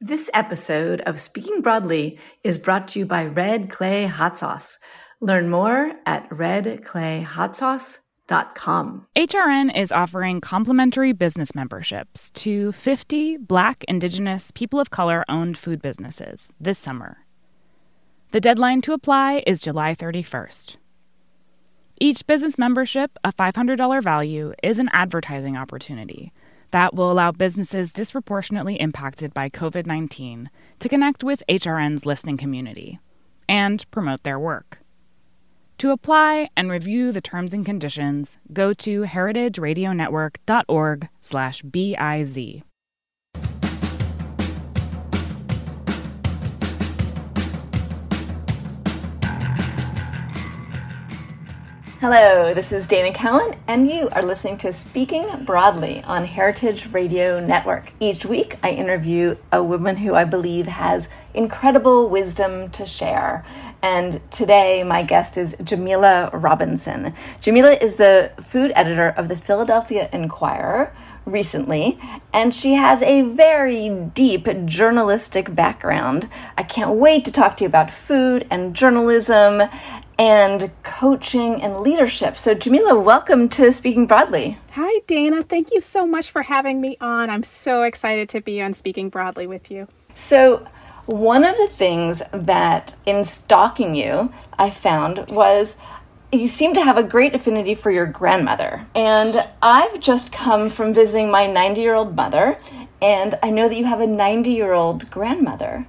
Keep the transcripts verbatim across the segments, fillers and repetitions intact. This episode of Speaking Broadly is brought to you by Red Clay Hot Sauce. Learn more at red clay hot sauce dot com. H R N is offering complimentary business memberships to fifty Black, Indigenous, people of color-owned food businesses this summer. The deadline to apply is July thirty-first. Each business membership, a five hundred dollars value, is an advertising opportunity that will allow businesses disproportionately impacted by covid nineteen to connect with H R N's listening community and promote their work. To apply and review the terms and conditions, go to heritageradionetwork.org slash B-I-Z. Hello, this is Dana Cowin, and you are listening to Speaking Broadly on Heritage Radio Network. Each week, I interview a woman who I believe has incredible wisdom to share. And today, my guest is Jamila Robinson. Jamila is the food editor of the Philadelphia Inquirer recently, and she has a very deep journalistic background. I can't wait to talk to you about food and journalism and coaching and leadership. So Jamila, welcome to Speaking Broadly. Hi, Dana. Thank you so much for having me on. I'm so excited to be on Speaking Broadly with you. So one of the things that in stalking you, I found was you seem to have a great affinity for your grandmother. And I've just come from visiting my ninety-year-old mother, and I know that you have a ninety-year-old grandmother.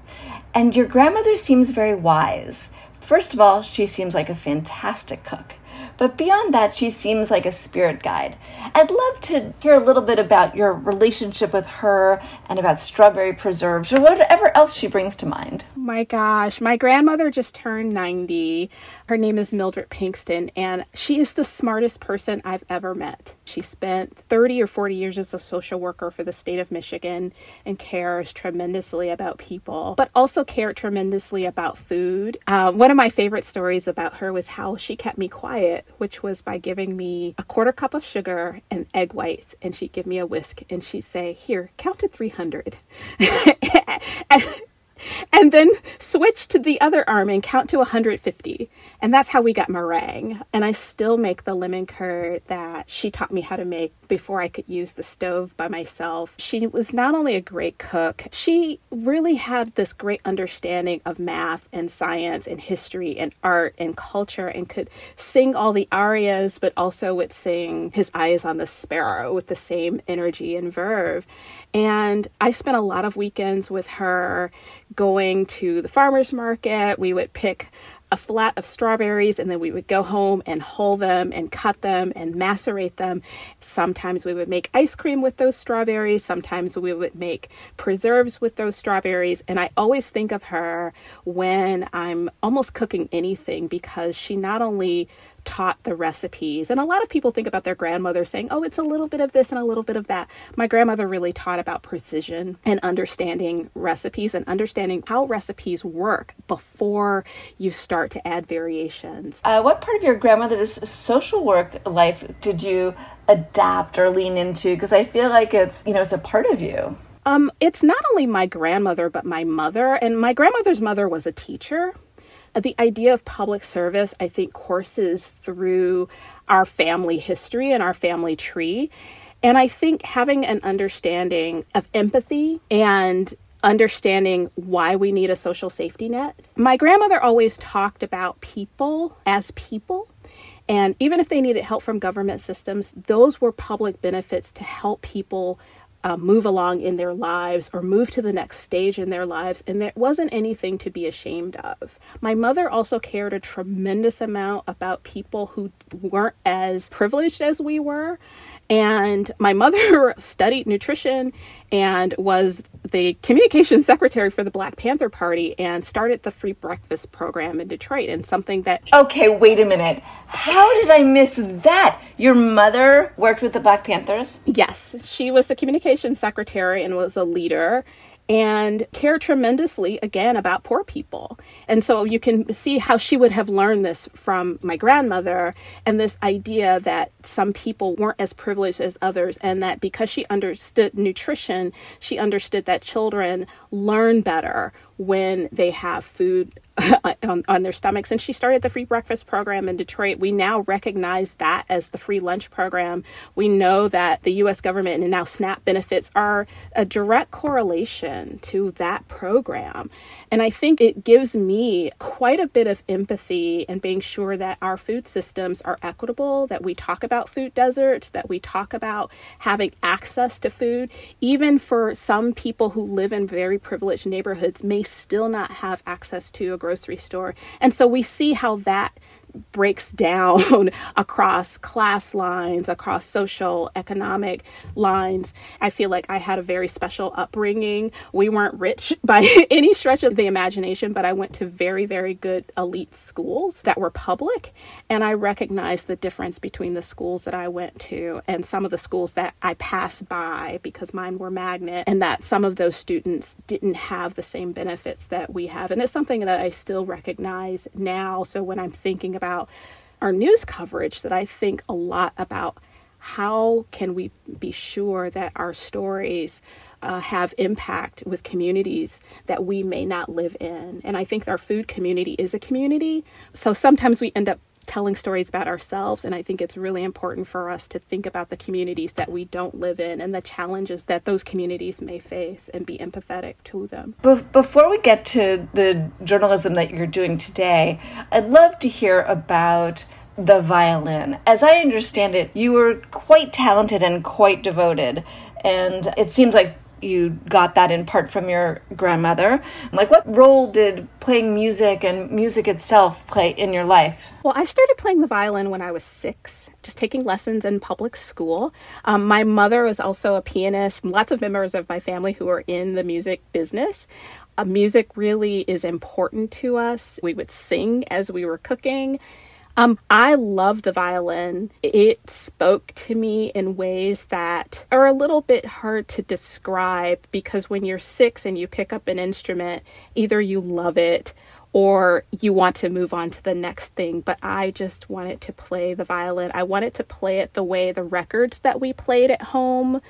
And your grandmother seems very wise. First of all, she seems like a fantastic cook. But beyond that, she seems like a spirit guide. I'd love to hear a little bit about your relationship with her and about strawberry preserves or whatever else she brings to mind. My gosh, my grandmother just turned ninety. Her name is Mildred Pinkston, and she is the smartest person I've ever met. She spent thirty or forty years as a social worker for the state of Michigan and cares tremendously about people, but also cared tremendously about food. Uh, one of my favorite stories about her was how she kept me quiet, which was by giving me a quarter cup of sugar and egg whites, and she'd give me a whisk, and she'd say, "Here, count to three hundred. and, And then switch to the other arm and count to one hundred fifty. And that's how we got meringue. And I still make the lemon curd that she taught me how to make before I could use the stove by myself. She was not only a great cook, she really had this great understanding of math and science and history and art and culture and could sing all the arias, but also would sing His Eye is on the Sparrow with the same energy and verve. And I spent a lot of weekends with her going to the farmer's market. We would pick a flat of strawberries, and then we would go home and hull them and cut them and macerate them. Sometimes we would make ice cream with those strawberries. Sometimes we would make preserves with those strawberries. And I always think of her when I'm almost cooking anything, because she not only taught the recipes. And a lot of people think about their grandmother saying, oh, it's a little bit of this and a little bit of that. My grandmother really taught about precision and understanding recipes and understanding how recipes work before you start start to add variations. Uh, what part of your grandmother's social work life did you adapt or lean into? Because I feel like it's, you know, it's a part of you. Um, it's not only my grandmother, but my mother. And my grandmother's mother was a teacher. The idea of public service, I think, courses through our family history and our family tree. And I think having an understanding of empathy and understanding why we need a social safety net. My grandmother always talked about people as people. And even if they needed help from government systems, those were public benefits to help people Uh, move along in their lives or move to the next stage in their lives. And there wasn't anything to be ashamed of. My mother also cared a tremendous amount about people who weren't as privileged as we were. And my mother studied nutrition and was the communications secretary for the Black Panther Party and started the free breakfast program in Detroit. And something that... Okay, wait a minute. How did I miss that? Your mother worked with the Black Panthers? Yes. She was the communications secretary and was a leader and cared tremendously, again, about poor people. And so you can see how she would have learned this from my grandmother, and this idea that some people weren't as privileged as others, and that because she understood nutrition, she understood that children learn better when they have food on, on their stomachs. And she started the free breakfast program in Detroit. We now recognize that as the free lunch program. We know that the U S government and now SNAP benefits are a direct correlation to that program. And I think it gives me quite a bit of empathy and being sure that our food systems are equitable, that we talk about food deserts, that we talk about having access to food. Even for some people who live in very privileged neighborhoods may still not have access to a grocery store. And so we see how that breaks down across class lines, across social, economic lines. I feel like I had a very special upbringing. We weren't rich by any stretch of the imagination, but I went to very, very good elite schools that were public. And I recognized the difference between the schools that I went to and some of the schools that I passed by because mine were magnet, and that some of those students didn't have the same benefits that we have. And it's something that I still recognize now. So when I'm thinking about our news coverage, that I think a lot about how can we be sure that our stories uh, have impact with communities that we may not live in. And I think our food community is a community. So sometimes we end up telling stories about ourselves. And I think it's really important for us to think about the communities that we don't live in and the challenges that those communities may face and be empathetic to them. Be- before we get to the journalism that you're doing today, I'd love to hear about the violin. As I understand it, you were quite talented and quite devoted. And it seems like you got that in part from your grandmother. Like, what role did playing music and music itself play in your life? Well, I started playing the violin when I was six, just taking lessons in public school. Um, my mother was also a pianist, and lots of members of my family who are in the music business. Uh, music really is important to us. We would sing as we were cooking. Um, I love the violin. It spoke to me in ways that are a little bit hard to describe, because when you're six and you pick up an instrument, either you love it or you want to move on to the next thing. But I just wanted to play the violin. I wanted to play it the way the records that we played at home.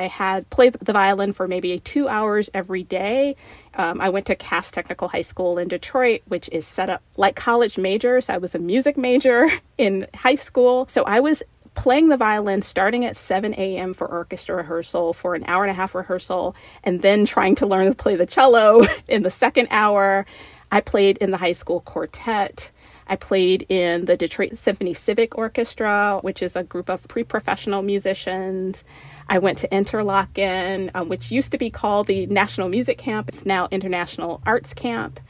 I had played the violin for maybe two hours every day. Um, I went to Cass Technical High School in Detroit, which is set up like college majors. I was a music major in high school. So I was playing the violin starting at seven a.m. for orchestra rehearsal, for an hour and a half rehearsal, and then trying to learn to play the cello in the second hour. I played in the high school quartet. I played in the Detroit Symphony Civic Orchestra, which is a group of pre-professional musicians. I went to Interlochen, um, which used to be called the National Music Camp. It's now International Arts Camp.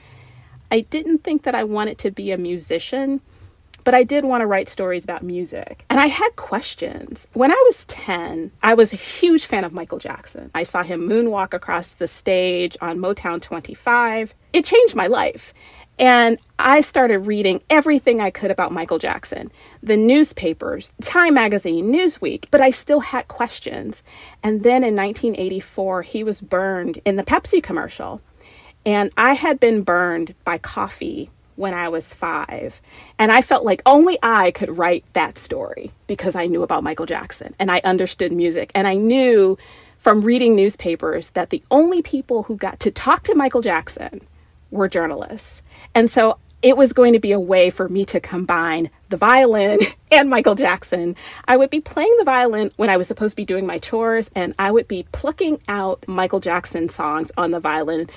I didn't think that I wanted to be a musician, but I did want to write stories about music. And I had questions. When I was ten, I was a huge fan of Michael Jackson. I saw him moonwalk across the stage on Motown twenty-five. It changed my life. And I started reading everything I could about Michael Jackson, the newspapers, Time Magazine, Newsweek, but I still had questions. And then in nineteen eighty-four, he was burned in the Pepsi commercial. And I had been burned by coffee when I was five. And I felt like only I could write that story because I knew about Michael Jackson and I understood music. And I knew from reading newspapers that the only people who got to talk to Michael Jackson were journalists. And so it was going to be a way for me to combine the violin and Michael Jackson. I would be playing the violin when I was supposed to be doing my chores, and I would be plucking out Michael Jackson songs on the violin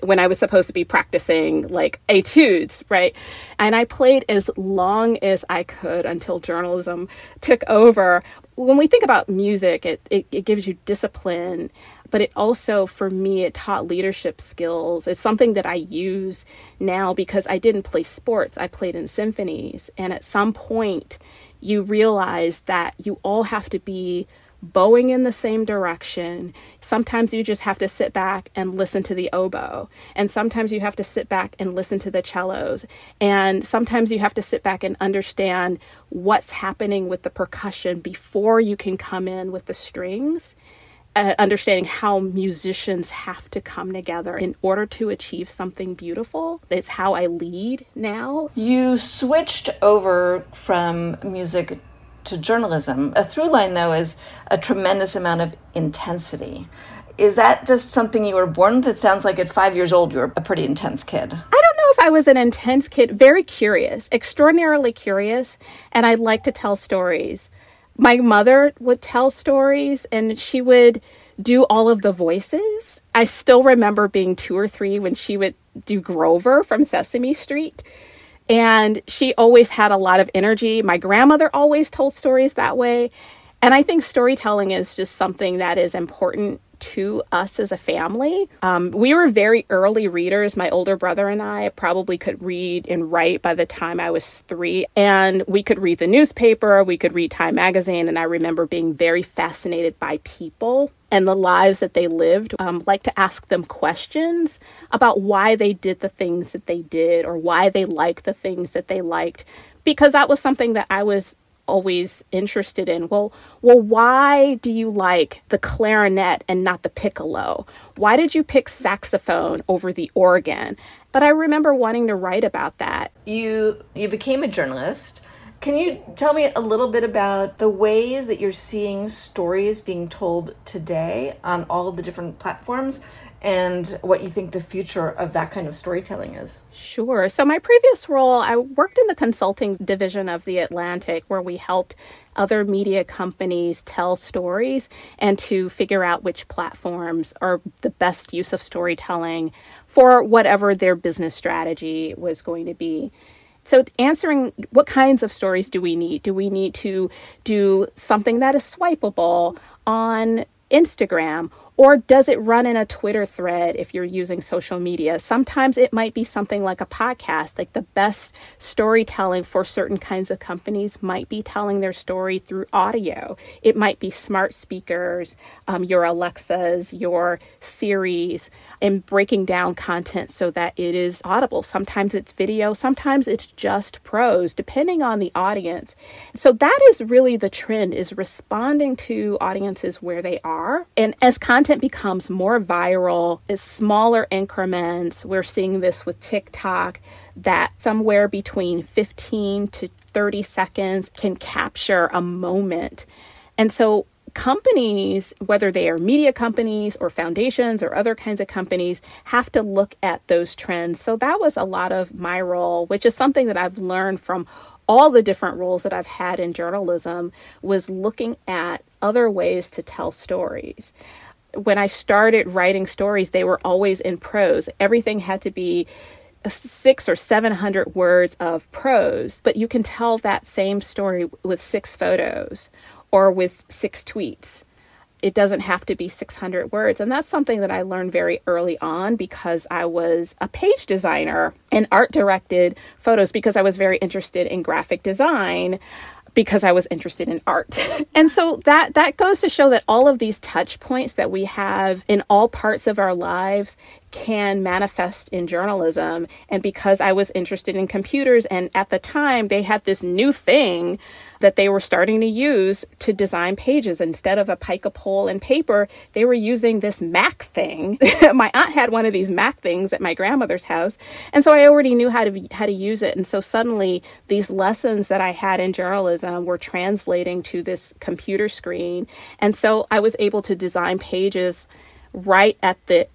when I was supposed to be practicing like etudes, right? And I played as long as I could until journalism took over. When we think about music, it, it, it gives you discipline. But it also, for me, it taught leadership skills. It's something that I use now because I didn't play sports. I played in symphonies. And at some point, you realize that you all have to be bowing in the same direction. Sometimes you just have to sit back and listen to the oboe. And sometimes you have to sit back and listen to the cellos. And sometimes you have to sit back and understand what's happening with the percussion before you can come in with the strings. Uh, understanding how musicians have to come together in order to achieve something beautiful. It's how I lead now. You switched over from music to journalism. A through line, though, is a tremendous amount of intensity. Is that just something you were born with? It sounds like at five years old, you were a pretty intense kid. I don't know if I was an intense kid. Very curious, extraordinarily curious, and I like to tell stories. My mother would tell stories and she would do all of the voices. I still remember being two or three when she would do Grover from Sesame Street. And she always had a lot of energy. My grandmother always told stories that way. And I think storytelling is just something that is important to us as a family. Um, we were very early readers. My older brother and I probably could read and write by the time I was three. And we could read the newspaper, we could read Time magazine. And I remember being very fascinated by people and the lives that they lived. Um, like to ask them questions about why they did the things that they did or why they liked the things that they liked, because that was something that I was always interested in. Well, well, why do you like the clarinet and not the piccolo? Why did you pick saxophone over the organ? But I remember wanting to write about that. You you became a journalist. Can you tell me a little bit about the ways that you're seeing stories being told today on all the different platforms and what you think the future of that kind of storytelling is? Sure. So my previous role, I worked in the consulting division of The Atlantic, where we helped other media companies tell stories and to figure out which platforms are the best use of storytelling for whatever their business strategy was going to be. So answering what kinds of stories do we need? Do we need to do something that is swipeable on Instagram? Or does it run in a Twitter thread if you're using social media? Sometimes it might be something like a podcast, like the best storytelling for certain kinds of companies might be telling their story through audio. It might be smart speakers, um, your Alexas, your Siris, and breaking down content so that it is audible. Sometimes it's video, sometimes it's just prose, depending on the audience. So that is really the trend, is responding to audiences where they are. And as content becomes more viral, it's smaller increments. We're seeing this with TikTok, that somewhere between fifteen to thirty seconds can capture a moment. And so companies, whether they are media companies or foundations or other kinds of companies, have to look at those trends. So that was a lot of my role, which is something that I've learned from all the different roles that I've had in journalism, was looking at other ways to tell stories. When I started writing stories, they were always in prose. Everything had to be six or seven hundred words of prose, but you can tell that same story with six photos or with six tweets. It doesn't have to be six hundred words. And that's something that I learned very early on because I was a page designer and art directed photos because I was very interested in graphic design, because I was interested in art. And so that that goes to show that all of these touch points that we have in all parts of our lives can manifest in journalism. And because I was interested in computers, and at the time they had this new thing that they were starting to use to design pages. Instead of a pica pole and paper, they were using this Mac thing. My aunt had one of these Mac things at my grandmother's house. And so I already knew how to how to use it. And so suddenly these lessons that I had in journalism were translating to this computer screen. And so I was able to design pages right at the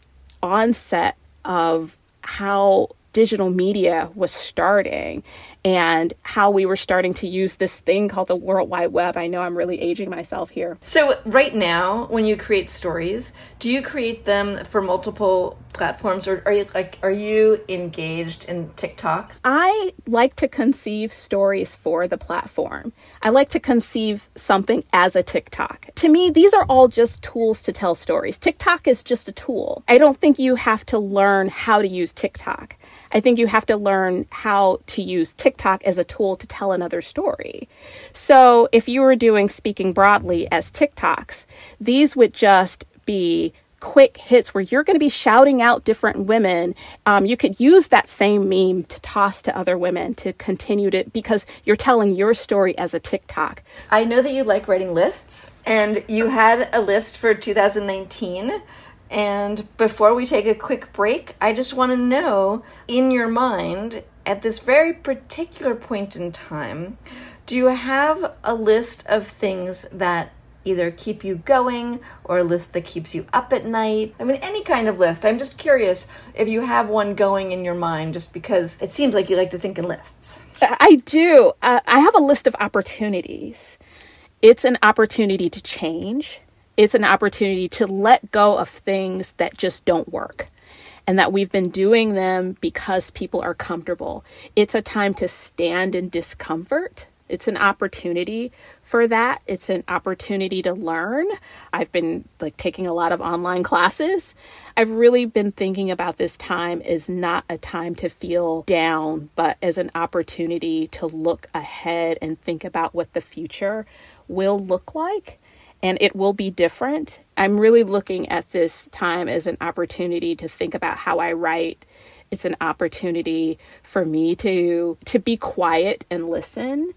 onset of how digital media was starting and how we were starting to use this thing called the World Wide Web. I know I'm really aging myself here. So right now, when you create stories, do you create them for multiple platforms, or are you like, are you engaged in TikTok? I like to conceive stories for the platform. I like to conceive something as a TikTok. To me, these are all just tools to tell stories. TikTok is just a tool. I don't think you have to learn how to use TikTok. I think you have to learn how to use TikTok as a tool to tell another story. So if you were doing Speaking Broadly as TikToks, these would just be quick hits where you're going to be shouting out different women. Um, you could use that same meme to toss to other women to continue to, because you're telling your story as a TikTok. I know that you like writing lists, and you had a list for two thousand nineteen. And before we take a quick break, I just want to know, in your mind, at this very particular point in time, do you have a list of things that either keep you going, or a list that keeps you up at night? I mean, any kind of list. I'm just curious if you have one going in your mind, just because it seems like you like to think in lists. I do. Uh, I have a list of opportunities. It's an opportunity to change. It's an opportunity to let go of things that just don't work and that we've been doing them because people are comfortable. It's a time to stand in discomfort. It's an opportunity for that. It's an opportunity to learn. I've been like taking a lot of online classes. I've really been thinking about this time as not a time to feel down, but as an opportunity to look ahead and think about what the future will look like. And it will be different. I'm really looking at this time as an opportunity to think about how I write. It's an opportunity for me to to be quiet and listen,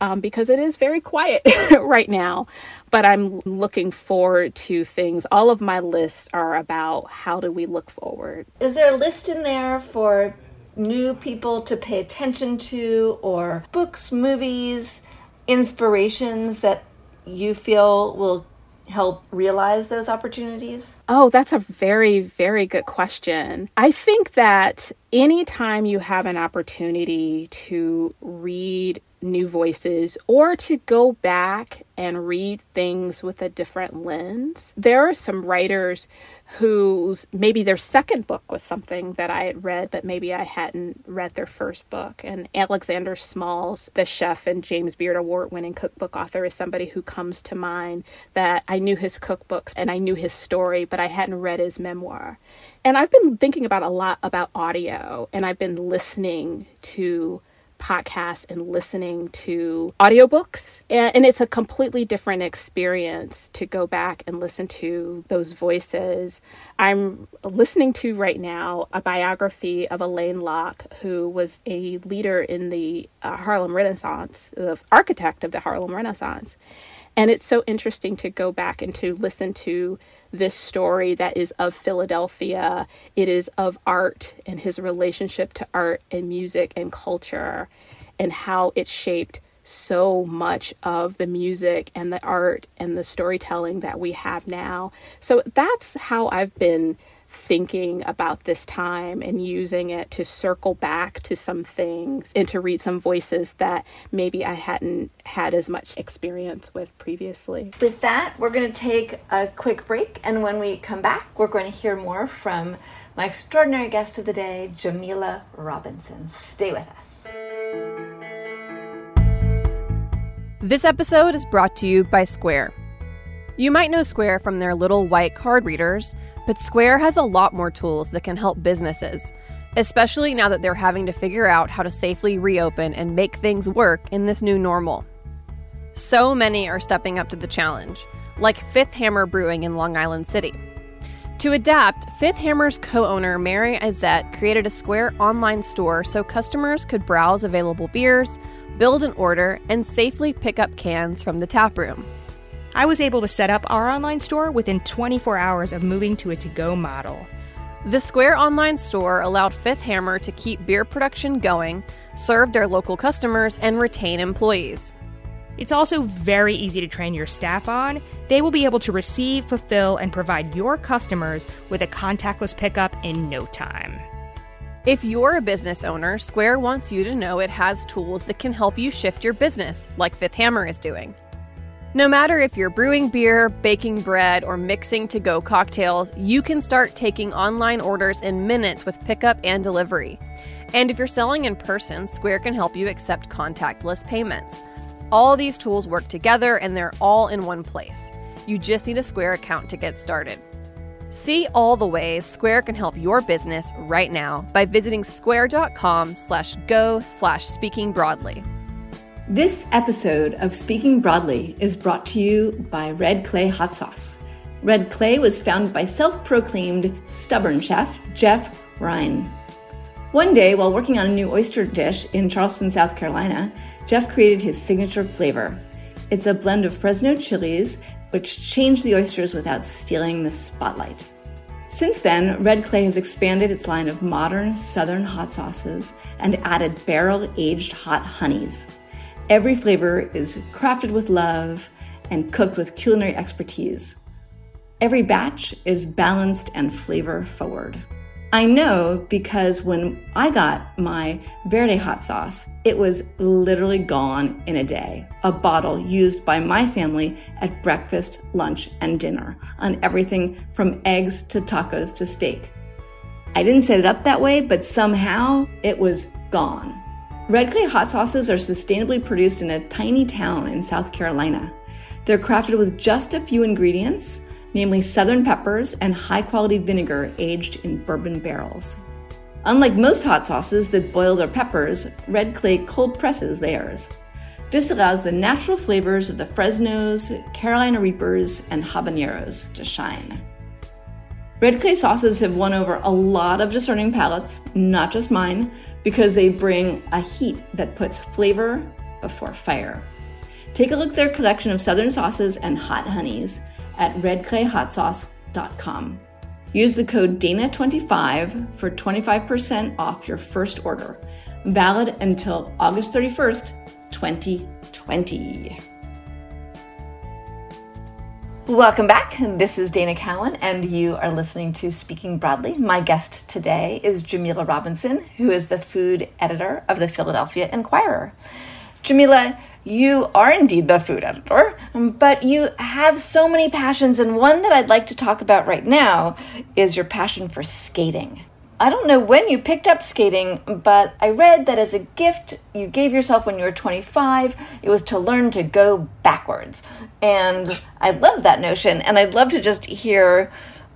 um, because it is very quiet right now. But I'm looking forward to things. All of my lists are about how do we look forward. Is there a list in there for new people to pay attention to, or books, movies, inspirations that you feel will help realize those opportunities? Oh, that's a very, very good question. I think that anytime you have an opportunity to read new voices or to go back and read things with a different lens, there are some writers whose maybe their second book was something that I had read, but maybe I hadn't read their first book. And Alexander Smalls, the chef and James Beard award-winning cookbook author, is somebody who comes to mind that I knew his cookbooks and I knew his story, but I hadn't read his memoir. And I've been thinking about a lot about audio, and I've been listening to podcasts and listening to audiobooks. And, and it's a completely different experience to go back and listen to those voices. I'm listening to right now a biography of Alain Locke, who was a leader in the uh, Harlem Renaissance, the architect of the Harlem Renaissance. And it's so interesting to go back and to listen to this story that is of Philadelphia. It is of art and his relationship to art and music and culture, and how it shaped so much of the music and the art and the storytelling that we have now. So that's how I've been thinking about this time and using it to circle back to some things and to read some voices that maybe I hadn't had as much experience with previously. With that, we're going to take a quick break, and when we come back, we're going to hear more from my extraordinary guest of the day, Jamila Robinson. Stay with us. This episode is brought to you by Square. You might know Square from their little white card readers, but Square has a lot more tools that can help businesses, especially now that they're having to figure out how to safely reopen and make things work in this new normal. So many are stepping up to the challenge, like Fifth Hammer Brewing in Long Island City. To adapt, Fifth Hammer's co-owner Mary Izette created a Square online store so customers could browse available beers, build an order, and safely pick up cans from the taproom. I was able to set up our online store within twenty-four hours of moving to a to-go model. The Square online store allowed Fifth Hammer to keep beer production going, serve their local customers, and retain employees. It's also very easy to train your staff on. They will be able to receive, fulfill, and provide your customers with a contactless pickup in no time. If you're a business owner, Square wants you to know it has tools that can help you shift your business, like Fifth Hammer is doing. No matter if you're brewing beer, baking bread, or mixing to-go cocktails, you can start taking online orders in minutes with pickup and delivery. And if you're selling in person, Square can help you accept contactless payments. All these tools work together, and they're all in one place. You just need a Square account to get started. See all the ways Square can help your business right now by visiting square.com slash go slash speaking broadly. This episode of Speaking Broadly is brought to you by Red Clay Hot Sauce. Red Clay was founded by self-proclaimed stubborn chef Jeff Ryan. One day, while working on a new oyster dish in Charleston, South Carolina, Jeff created his signature flavor. It's a blend of Fresno chilies, which changed the oysters without stealing the spotlight. Since then, Red Clay has expanded its line of modern Southern hot sauces and added barrel-aged hot honeys. Every flavor is crafted with love and cooked with culinary expertise. Every batch is balanced and flavor-forward. I know because when I got my Verde hot sauce, it was literally gone in a day. A bottle used by my family at breakfast, lunch, and dinner on everything from eggs to tacos to steak. I didn't set it up that way, but somehow it was gone. Red Clay hot sauces are sustainably produced in a tiny town in South Carolina. They're crafted with just a few ingredients, namely Southern peppers and high-quality vinegar aged in bourbon barrels. Unlike most hot sauces that boil their peppers, Red Clay cold presses theirs. This allows the natural flavors of the Fresnos, Carolina Reapers, and habaneros to shine. Red Clay sauces have won over a lot of discerning palates, not just mine, because they bring a heat that puts flavor before fire. Take a look at their collection of Southern sauces and hot honeys at red clay hot sauce dot com. Use the code Dana twenty-five for twenty-five percent off your first order, valid until August thirty-first, twenty twenty. Welcome back. This is Dana Cowan, and you are listening to Speaking Broadly. My guest today is Jamila Robinson, who is the food editor of the Philadelphia Inquirer. Jamila, you are indeed the food editor, but you have so many passions, and one that I'd like to talk about right now is your passion for skating. I don't know when you picked up skating, but I read that as a gift you gave yourself when you were twenty-five, it was to learn to go backwards. And I love that notion, and I'd love to just hear,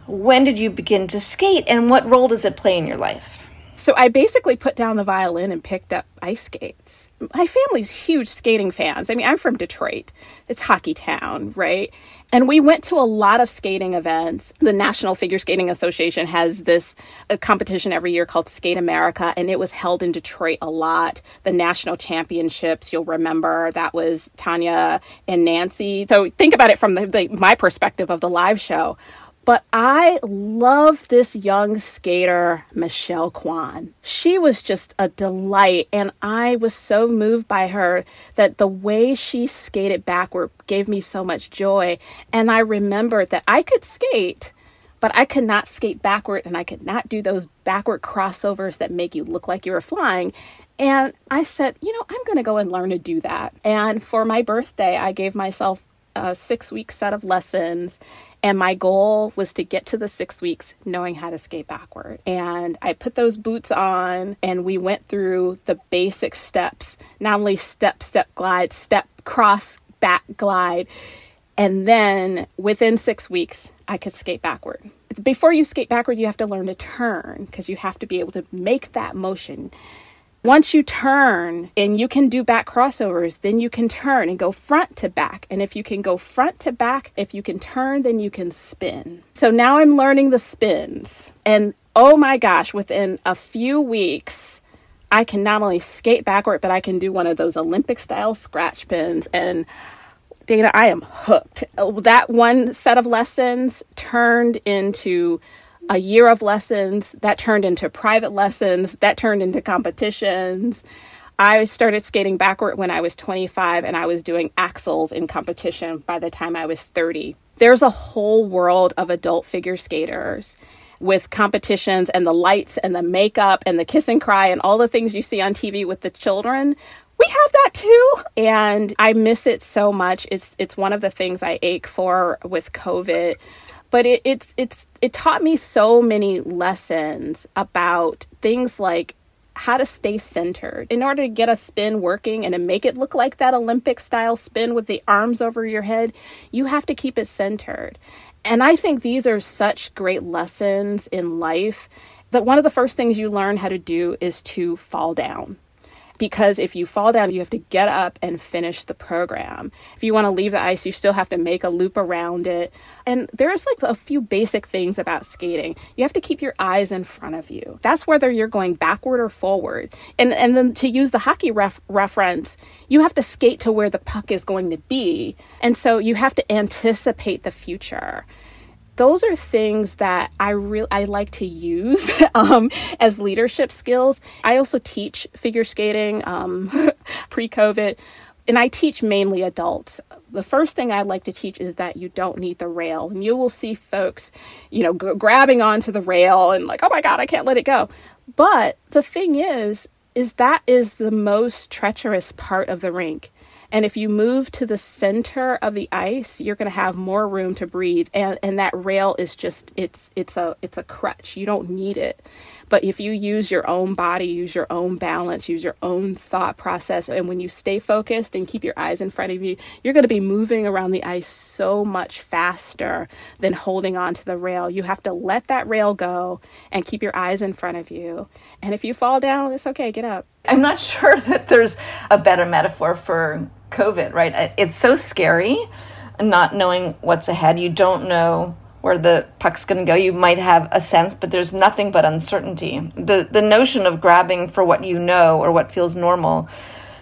when did you begin to skate, and what role does it play in your life? So I basically put down the violin and picked up ice skates. My family's huge skating fans. I mean, I'm from Detroit. It's hockey town, right? And we went to a lot of skating events. The National Figure Skating Association has this uh, competition every year called Skate America, and it was held in Detroit a lot. The national championships, you'll remember, that was Tanya and Nancy. So think about it from the, the, my perspective of the live show. But I love this young skater, Michelle Kwan. She was just a delight, and I was so moved by her that the way she skated backward gave me so much joy. And I remembered that I could skate, but I could not skate backward, and I could not do those backward crossovers that make you look like you were flying. And I said, you know, I'm going to go and learn to do that. And for my birthday, I gave myself a six-week set of lessons, and my goal was to get to the six weeks knowing how to skate backward. And I put those boots on, and we went through the basic steps, not only step, step, glide, step, cross, back, glide. And then within six weeks, I could skate backward. Before you skate backward, you have to learn to turn, because you have to be able to make that motion. Once you turn and you can do back crossovers, then you can turn and go front to back. And if you can go front to back, if you can turn, then you can spin. So now I'm learning the spins. And oh my gosh, within a few weeks, I can not only skate backward, but I can do one of those Olympic style scratch pins. And Dana, I am hooked. That one set of lessons turned into a year of lessons, that turned into private lessons, that turned into competitions. I started skating backward when I was twenty-five, and I was doing axles in competition by the time I was thirty. There's a whole world of adult figure skaters with competitions and the lights and the makeup and the kiss and cry and all the things you see on T V with the children. We have that too. And I miss it so much. It's it's one of the things I ache for with COVID. But it, it's it's it taught me so many lessons about things like how to stay centered in order to get a spin working and to make it look like that Olympic style spin with the arms over your head. You have to keep it centered. And I think these are such great lessons in life that one of the first things you learn how to do is to fall down. Because if you fall down, you have to get up and finish the program. If you want to leave the ice, you still have to make a loop around it. And there's like a few basic things about skating. You have to keep your eyes in front of you. That's whether you're going backward or forward. And and then to use the hockey ref- reference, you have to skate to where the puck is going to be. And so you have to anticipate the future. Those are things that I really I like to use um, as leadership skills. I also teach figure skating um, pre-COVID, and I teach mainly adults. The first thing I like to teach is that you don't need the rail, and you will see folks, you know, g- grabbing onto the rail and like, oh my God, I can't let it go. But the thing is, is that is the most treacherous part of the rink. And if you move to the center of the ice, you're going to have more room to breathe. And, and that rail is just, it's it's a it's a crutch. You don't need it. But if you use your own body, use your own balance, use your own thought process, and when you stay focused and keep your eyes in front of you, you're going to be moving around the ice so much faster than holding on to the rail. You have to let that rail go and keep your eyes in front of you. And if you fall down, it's okay. Get up. I'm not sure that there's a better metaphor for COVID, right? It's so scary not knowing what's ahead. You don't know where the puck's going to go. You might have a sense, but there's nothing but uncertainty. The the notion of grabbing for what you know or what feels normal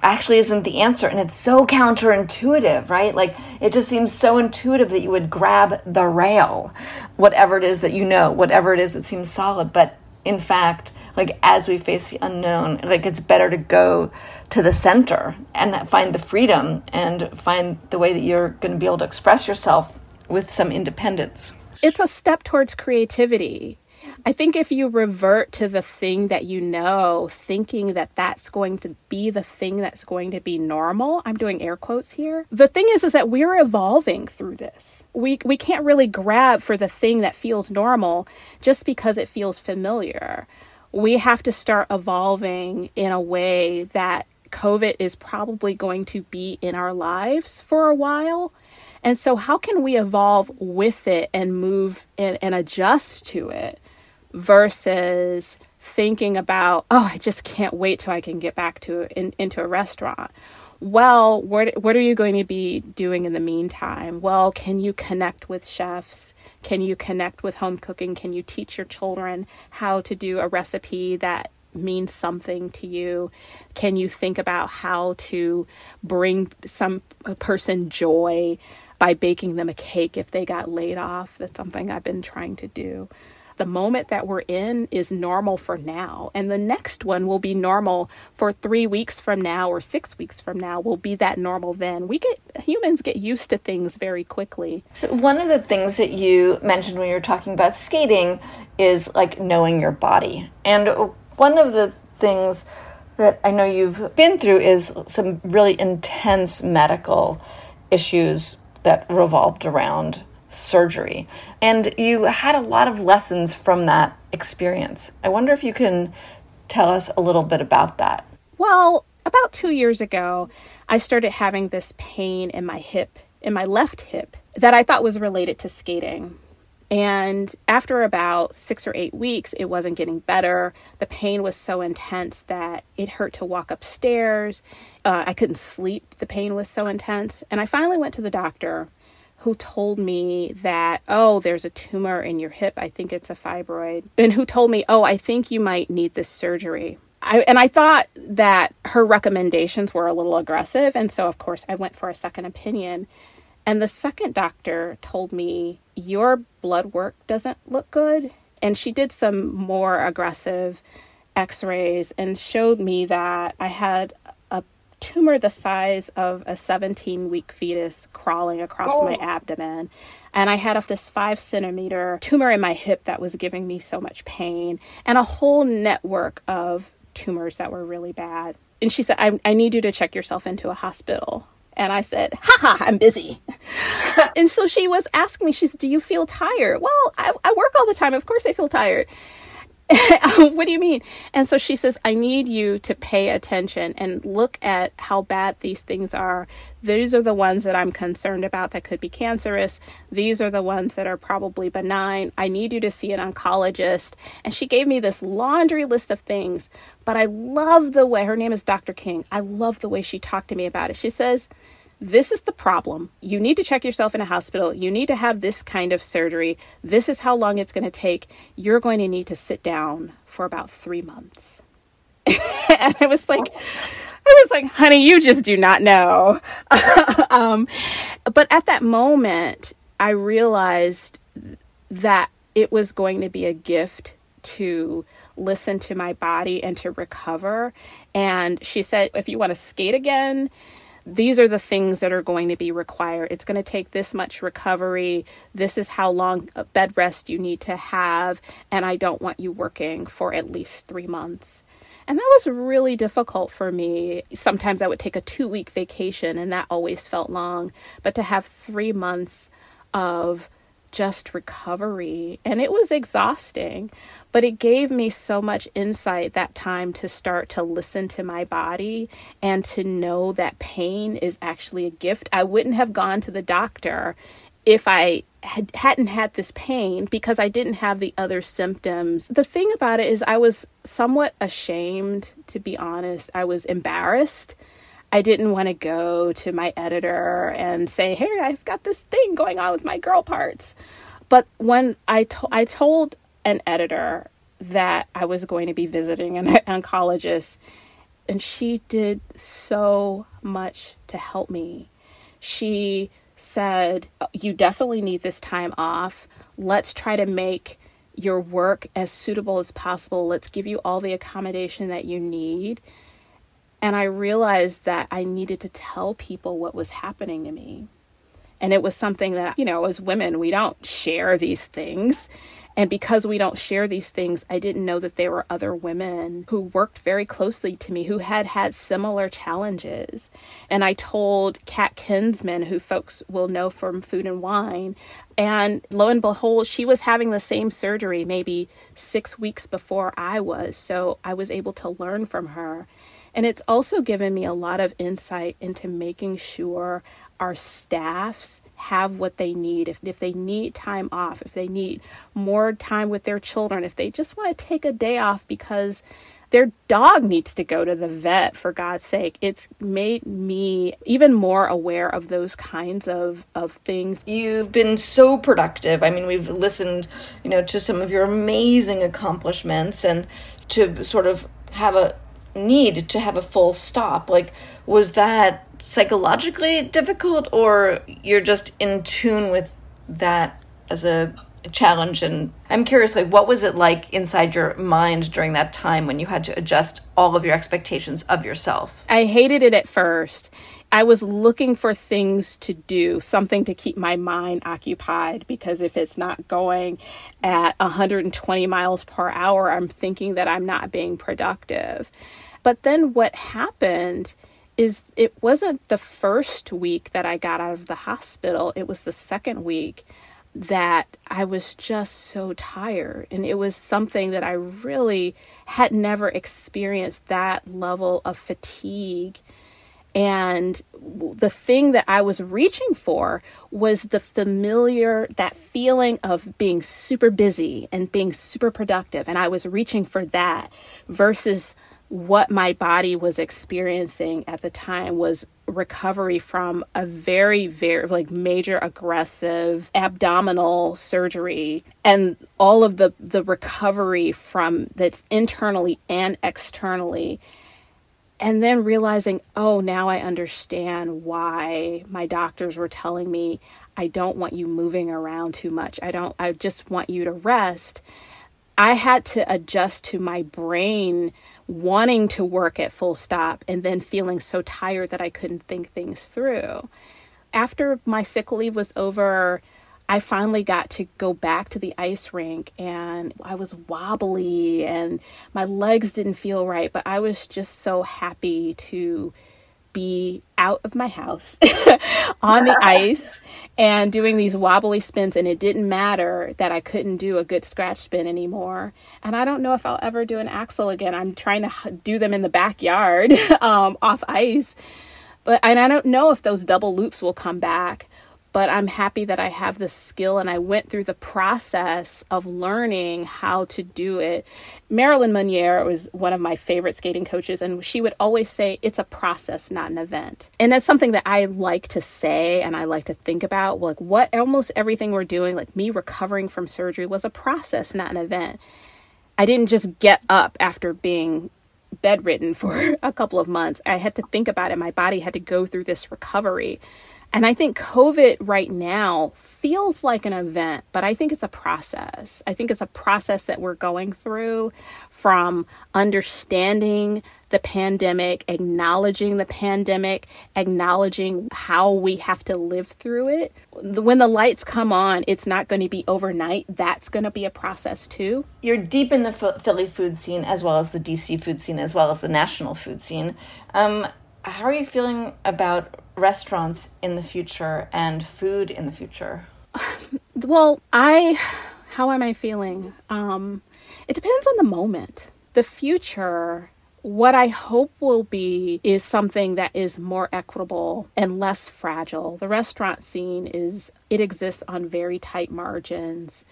actually isn't the answer. And it's so counterintuitive, right? Like it just seems so intuitive that you would grab the rail, whatever it is that you know, whatever it is that seems solid. But in fact, like as we face the unknown, like it's better to go to the center and find the freedom and find the way that you're going to be able to express yourself with some independence. It's a step towards creativity. I think if you revert to the thing that you know, thinking that that's going to be the thing that's going to be normal, I'm doing air quotes here. The thing is, is that we're evolving through this. We we can't really grab for the thing that feels normal just because it feels familiar. We have to start evolving in a way that COVID is probably going to be in our lives for a while. And so how can we evolve with it and move and, and adjust to it versus thinking about, oh, I just can't wait till I can get back to in, into a restaurant. Well, what, what are you going to be doing in the meantime? Well, can you connect with chefs? Can you connect with home cooking? Can you teach your children how to do a recipe that means something to you? Can you think about how to bring some a person joy by baking them a cake if they got laid off? That's something I've been trying to do. The moment that we're in is normal for now. And the next one will be normal for three weeks from now or six weeks from now will be that normal then. We get humans get used to things very quickly. So one of the things that you mentioned when you were talking about skating is like knowing your body. And one of the things that I know you've been through is some really intense medical issues that revolved around surgery. And you had a lot of lessons from that experience. I wonder if you can tell us a little bit about that. Well, about two years ago, I started having this pain in my hip, in my left hip, that I thought was related to skating. And after about six or eight weeks, it wasn't getting better. The pain was so intense that it hurt to walk upstairs. Uh, I couldn't sleep. The pain was so intense. And I finally went to the doctor, who told me that, oh, there's a tumor in your hip. I think it's a fibroid. And who told me, oh, I think you might need this surgery. I, and I thought that her recommendations were a little aggressive. And so, of course, I went for a second opinion. And the second doctor told me, your blood work doesn't look good. And she did some more aggressive x-rays and showed me that I had a tumor the size of a seventeen-week fetus crawling across oh. my abdomen. And I had this five-centimeter tumor in my hip that was giving me so much pain, and a whole network of tumors that were really bad. And she said, I, I need you to check yourself into a hospital. And I said, ha ha, I'm busy. And so she was asking me, she said, do you feel tired? Well, I, I work all the time. Of course I feel tired. What do you mean? And so she says, I need you to pay attention and look at how bad these things are. These are the ones that I'm concerned about that could be cancerous. These are the ones that are probably benign. I need you to see an oncologist. And she gave me this laundry list of things. But I love the way, her name is Doctor King. I love the way she talked to me about it. She says, this is the problem. You need to check yourself in a hospital. You need to have this kind of surgery. This is how long it's going to take. You're going to need to sit down for about three months. And I was like, I was like, honey, you just do not know. um, but at that moment, I realized that it was going to be a gift to listen to my body and to recover. And she said, if you want to skate again, these are the things that are going to be required. It's going to take this much recovery. This is how long bed rest you need to have. And I don't want you working for at least three months. And that was really difficult for me. Sometimes I would take a two-week vacation, and that always felt long. But to have three months of just recovery, and it was exhausting, but it gave me so much insight, that time to start to listen to my body and to know that pain is actually a gift. I wouldn't have gone to the doctor if I had, hadn't had this pain, because I didn't have the other symptoms. The thing about it is I was somewhat ashamed, to be honest. I was embarrassed. I didn't want to go to my editor and say, hey, I've got this thing going on with my girl parts. But when I, to- I told an editor that I was going to be visiting an oncologist, and she did so much to help me. She said, you definitely need this time off. Let's try to make your work as suitable as possible. Let's give you all the accommodation that you need. And I realized that I needed to tell people what was happening to me. And it was something that, you know, as women, we don't share these things. And because we don't share these things, I didn't know that there were other women who worked very closely to me who had had similar challenges. And I told Kat Kinsman, who folks will know from Food and Wine, and lo and behold, she was having the same surgery maybe six weeks before I was. So I was able to learn from her. And it's also given me a lot of insight into making sure our staffs have what they need. If, if they need time off, if they need more time with their children, if they just want to take a day off because their dog needs to go to the vet, for God's sake, it's made me even more aware of those kinds of, of things. You've been so productive. I mean, we've listened, you know, to some of your amazing accomplishments, and to sort of have a need to have a full stop. Like, was that psychologically difficult, or you're just in tune with that as a challenge? And I'm curious, like, what was it like inside your mind during that time when you had to adjust all of your expectations of yourself? I hated it at first. I was looking for things to do, something to keep my mind occupied, because if it's not going at one hundred twenty miles per hour, I'm thinking that I'm not being productive. But then what happened is it wasn't the first week that I got out of the hospital. It was the second week that I was just so tired. And it was something that I really had never experienced, that level of fatigue. And the thing that I was reaching for was the familiar, that feeling of being super busy and being super productive. And I was reaching for that versus what my body was experiencing at the time was recovery from a very, very like major aggressive abdominal surgery and all of the, the recovery from that's internally and externally. And then realizing, oh, now I understand why my doctors were telling me, I don't want you moving around too much. I don't, I just want you to rest. I had to adjust to my brain wanting to work at full stop and then feeling so tired that I couldn't think things through. After my sick leave was over, I finally got to go back to the ice rink, and I was wobbly and my legs didn't feel right, but I was just so happy to be out of my house on the ice and doing these wobbly spins. And it didn't matter that I couldn't do a good scratch spin anymore. And I don't know if I'll ever do an axel again. I'm trying to do them in the backyard um, off ice, but and I don't know if those double loops will come back. But I'm happy that I have this skill, and I went through the process of learning how to do it. Marilyn Meunier was one of my favorite skating coaches, and she would always say, it's a process, not an event. And that's something that I like to say, and I like to think about, like what almost everything we're doing, like me recovering from surgery was a process, not an event. I didn't just get up after being bedridden for a couple of months. I had to think about it. My body had to go through this recovery. And I think COVID right now feels like an event, but I think it's a process. I think it's a process that we're going through, from understanding the pandemic, acknowledging the pandemic, acknowledging how we have to live through it. When the lights come on, it's not going to be overnight. That's going to be a process too. You're deep in the Philly food scene, as well as the D C food scene, as well as the national food scene. Um, how are you feeling about restaurants in the future and food in the future? Well, I, how am I feeling? Um, it depends on the moment. The future, what I hope will be is something that is more equitable and less fragile. The restaurant scene is, it exists on very tight margins.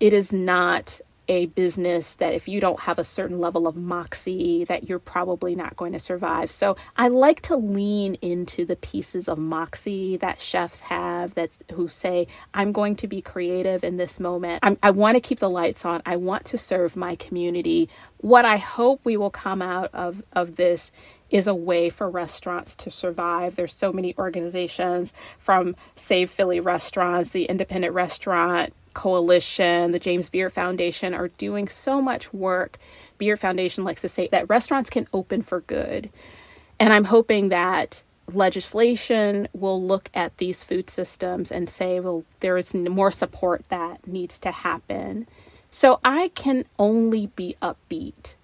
It is not a business that if you don't have a certain level of moxie that you're probably not going to survive. So I like to lean into the pieces of moxie that chefs have that who say, I'm going to be creative in this moment. I'm, I want to keep the lights on. I want to serve my community. What I hope we will come out of, of this is a way for restaurants to survive. There's so many organizations, from Save Philly Restaurants, the Independent Restaurant Coalition, the James Beard Foundation are doing so much work. Beard Foundation likes to say that restaurants can open for good. And I'm hoping that legislation will look at these food systems and say, well, there is more support that needs to happen. So I can only be upbeat.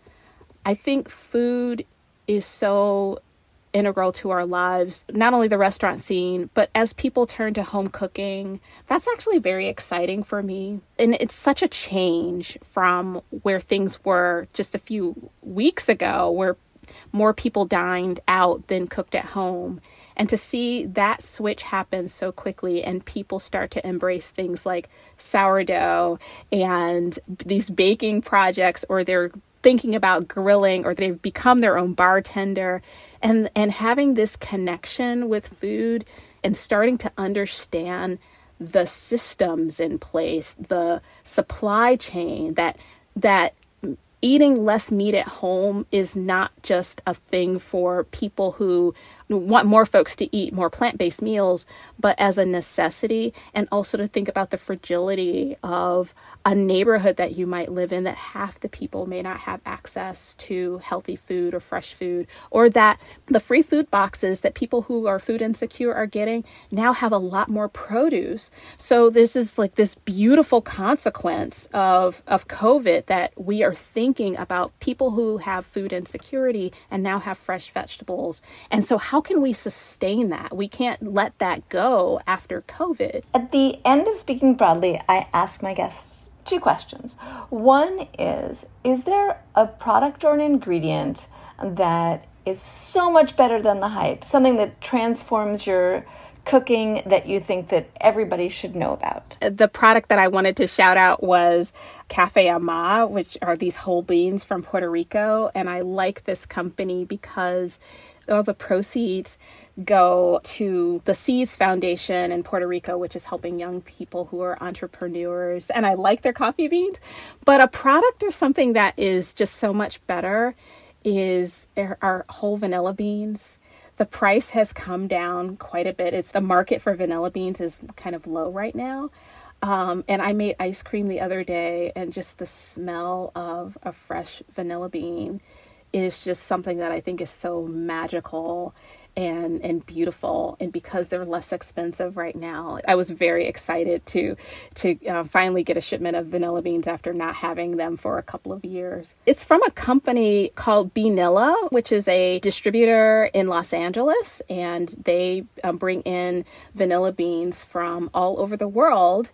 I think food is so integral to our lives, not only the restaurant scene, but as people turn to home cooking, that's actually very exciting for me. And it's such a change from where things were just a few weeks ago, where more people dined out than cooked at home. And to see that switch happen so quickly and people start to embrace things like sourdough and these baking projects, or they're thinking about grilling, or they've become their own bartender, and and having this connection with food and starting to understand the systems in place, the supply chain, that that eating less meat at home is not just a thing for people who want more folks to eat more plant-based meals, but as a necessity. And also to think about the fragility of a neighborhood that you might live in, that half the people may not have access to healthy food or fresh food, or that the free food boxes that people who are food insecure are getting now have a lot more produce. So this is like this beautiful consequence of, of COVID, that we are thinking about people who have food insecurity and now have fresh vegetables. And so how How can we sustain that? We can't let that go after COVID. At the end of Speaking Broadly, I ask my guests two questions. One is, is there a product or an ingredient that is so much better than the hype, something that transforms your cooking that you think that everybody should know about. The product that I wanted to shout out was Cafe Ama, which are these whole beans from Puerto Rico. And I like this company because all the proceeds go to the Seeds Foundation in Puerto Rico, which is helping young people who are entrepreneurs. And I like their coffee beans, but a product or something that is just so much better is our whole vanilla beans. The price has come down quite a bit. It's the market for vanilla beans is kind of low right now. Um, and I made ice cream the other day, and just the smell of a fresh vanilla bean is just something that I think is so magical and and beautiful. And because they're less expensive right now, I was very excited to to uh, finally get a shipment of vanilla beans after not having them for a couple of years. It's from a company called Beanilla, which is a distributor in Los Angeles, and they um, bring in vanilla beans from all over the world.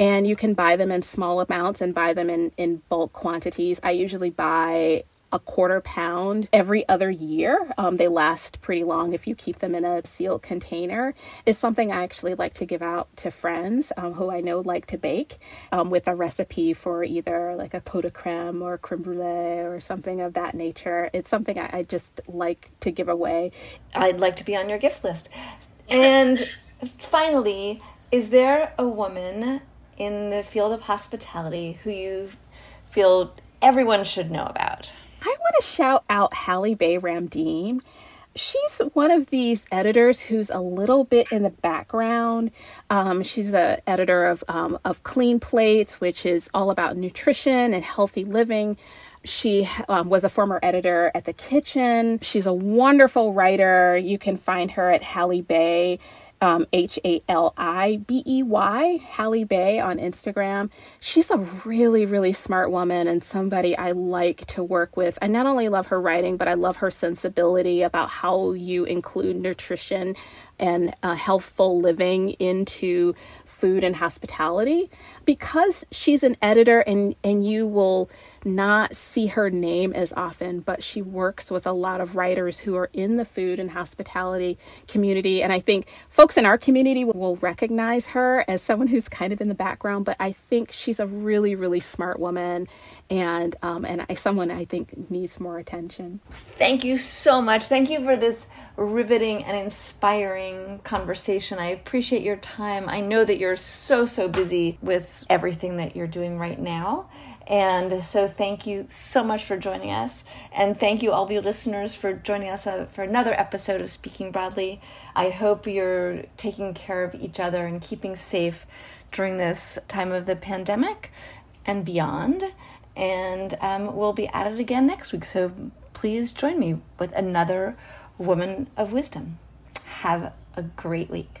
And you can buy them in small amounts and buy them in, in bulk quantities. I usually buy a quarter pound every other year. Um, they last pretty long if you keep them in a sealed container. It's something I actually like to give out to friends um, who I know like to bake um, with a recipe for either like a pot de crème or crème brûlée or something of that nature. It's something I, I just like to give away. I'd like to be on your gift list. And finally, is there a woman in the field of hospitality who you feel everyone should know about? I want to shout out Hallie Bae Ramdeen. She's one of these editors who's a little bit in the background. Um, she's an editor of um, of Clean Plates, which is all about nutrition and healthy living. She um, was a former editor at The Kitchen. She's a wonderful writer. You can find her at Hallie Bae. Um, H A L I B E Y, Hallie Bae on Instagram. She's a really, really smart woman and somebody I like to work with. I not only love her writing, but I love her sensibility about how you include nutrition and uh, healthful living into food and hospitality. Because she's an editor, and, and you will not see her name as often, but she works with a lot of writers who are in the food and hospitality community. And I think folks in our community will recognize her as someone who's kind of in the background, but I think she's a really, really smart woman and um, and I, someone I think needs more attention. Thank you so much. Thank you for this riveting and inspiring conversation. I appreciate your time. I know that you're so, so busy with everything that you're doing right now. And so thank you so much for joining us. And thank you all of you listeners for joining us for another episode of Speaking Broadly. I hope you're taking care of each other and keeping safe during this time of the pandemic and beyond. And um, we'll be at it again next week. So please join me with another Woman of Wisdom. Have a great week.